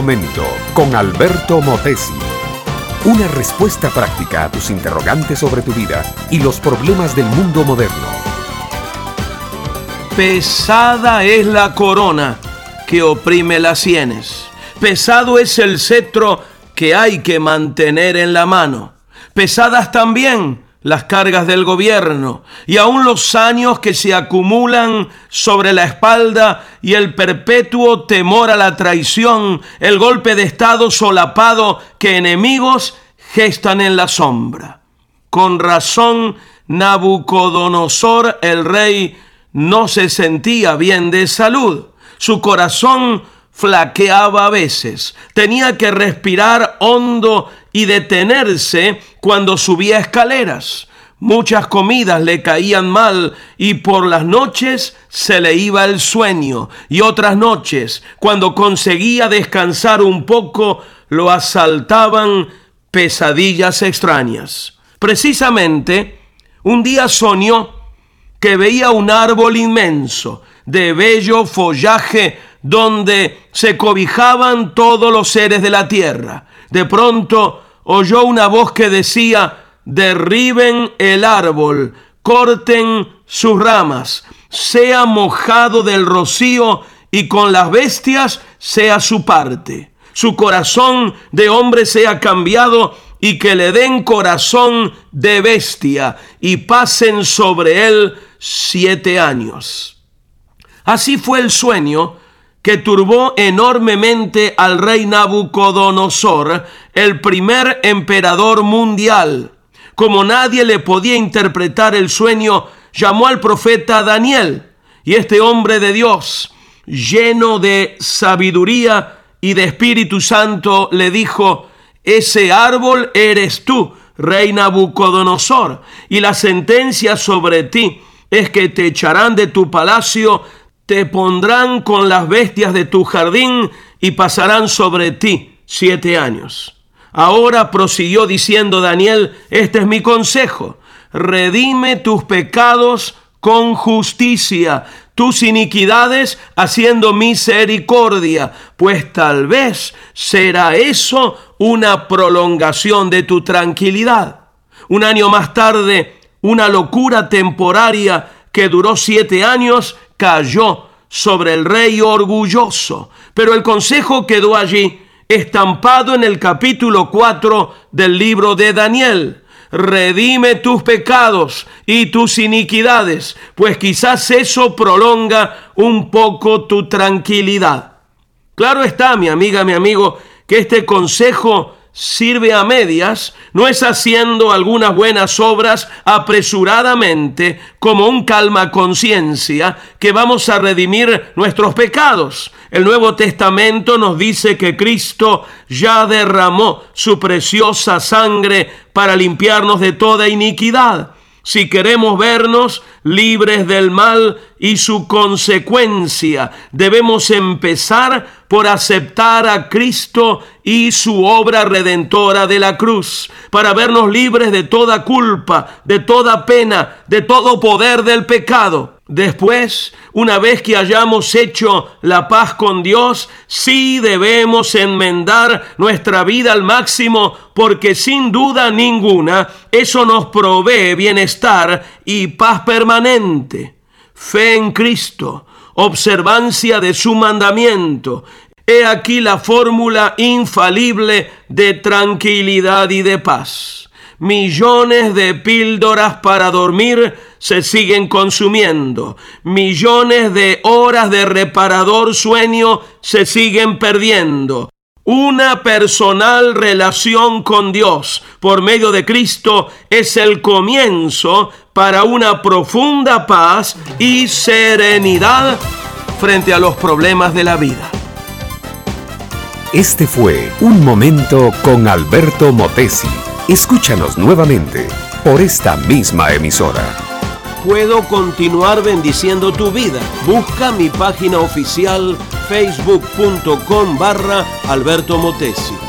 momento con Alberto Motesi. Una respuesta práctica a tus interrogantes sobre tu vida y los problemas del mundo moderno. Pesada es la corona que oprime las sienes. Pesado es el cetro que hay que mantener en la mano. Pesadas también las cargas del gobierno y aún los años que se acumulan sobre la espalda y el perpetuo temor a la traición, el golpe de estado solapado que enemigos gestan en la sombra. Con razón, Nabucodonosor, el rey, no se sentía bien de salud. Su corazón flaqueaba a veces. Tenía que respirar hondo y detenerse cuando subía escaleras. Muchas comidas le caían mal y por las noches se le iba el sueño. Y otras noches, cuando conseguía descansar un poco, lo asaltaban pesadillas extrañas. Precisamente, un día soñó que veía un árbol inmenso de bello follaje donde se cobijaban todos los seres de la tierra. De pronto oyó una voz que decía: derriben el árbol, corten sus ramas, sea mojado del rocío y con las bestias sea su parte. Su corazón de hombre sea cambiado y que le den corazón de bestia y pasen sobre él 7 años. Así fue el sueño que turbó enormemente al rey Nabucodonosor, el primer emperador mundial. Como nadie le podía interpretar el sueño, llamó al profeta Daniel, y este hombre de Dios, lleno de sabiduría y de Espíritu Santo, le dijo: ese árbol eres tú, rey Nabucodonosor, y la sentencia sobre ti es que te echarán de tu palacio, te pondrán con las bestias de tu jardín y pasarán sobre ti 7 años. Ahora, prosiguió diciendo Daniel, este es mi consejo: redime tus pecados con justicia, tus iniquidades haciendo misericordia, pues tal vez será eso una prolongación de tu tranquilidad. 1 año más tarde, una locura temporaria que duró 7 años cayó sobre el rey orgulloso, pero el consejo quedó allí, estampado en el capítulo 4 del libro de Daniel. Redime tus pecados y tus iniquidades, pues quizás eso prolonga un poco tu tranquilidad. Claro está, mi amiga, mi amigo, que este consejo sirve a medias, no es haciendo algunas buenas obras apresuradamente como un calma conciencia que vamos a redimir nuestros pecados. El Nuevo Testamento nos dice que Cristo ya derramó su preciosa sangre para limpiarnos de toda iniquidad. Si queremos vernos libres del mal y su consecuencia, debemos empezar por aceptar a Cristo y su obra redentora de la cruz, para vernos libres de toda culpa, de toda pena, de todo poder del pecado. Después, una vez que hayamos hecho la paz con Dios, sí debemos enmendar nuestra vida al máximo, porque sin duda ninguna eso nos provee bienestar y paz permanente. Fe en Cristo, observancia de su mandamiento. He aquí la fórmula infalible de tranquilidad y de paz. Millones de píldoras para dormir se siguen consumiendo. Millones de horas de reparador sueño se siguen perdiendo. Una personal relación con Dios por medio de Cristo es el comienzo para una profunda paz y serenidad frente a los problemas de la vida. Este fue Un Momento con Alberto Motesi. Escúchanos nuevamente por esta misma emisora. Puedo continuar bendiciendo tu vida. Busca mi página oficial facebook.com/Alberto Motesi.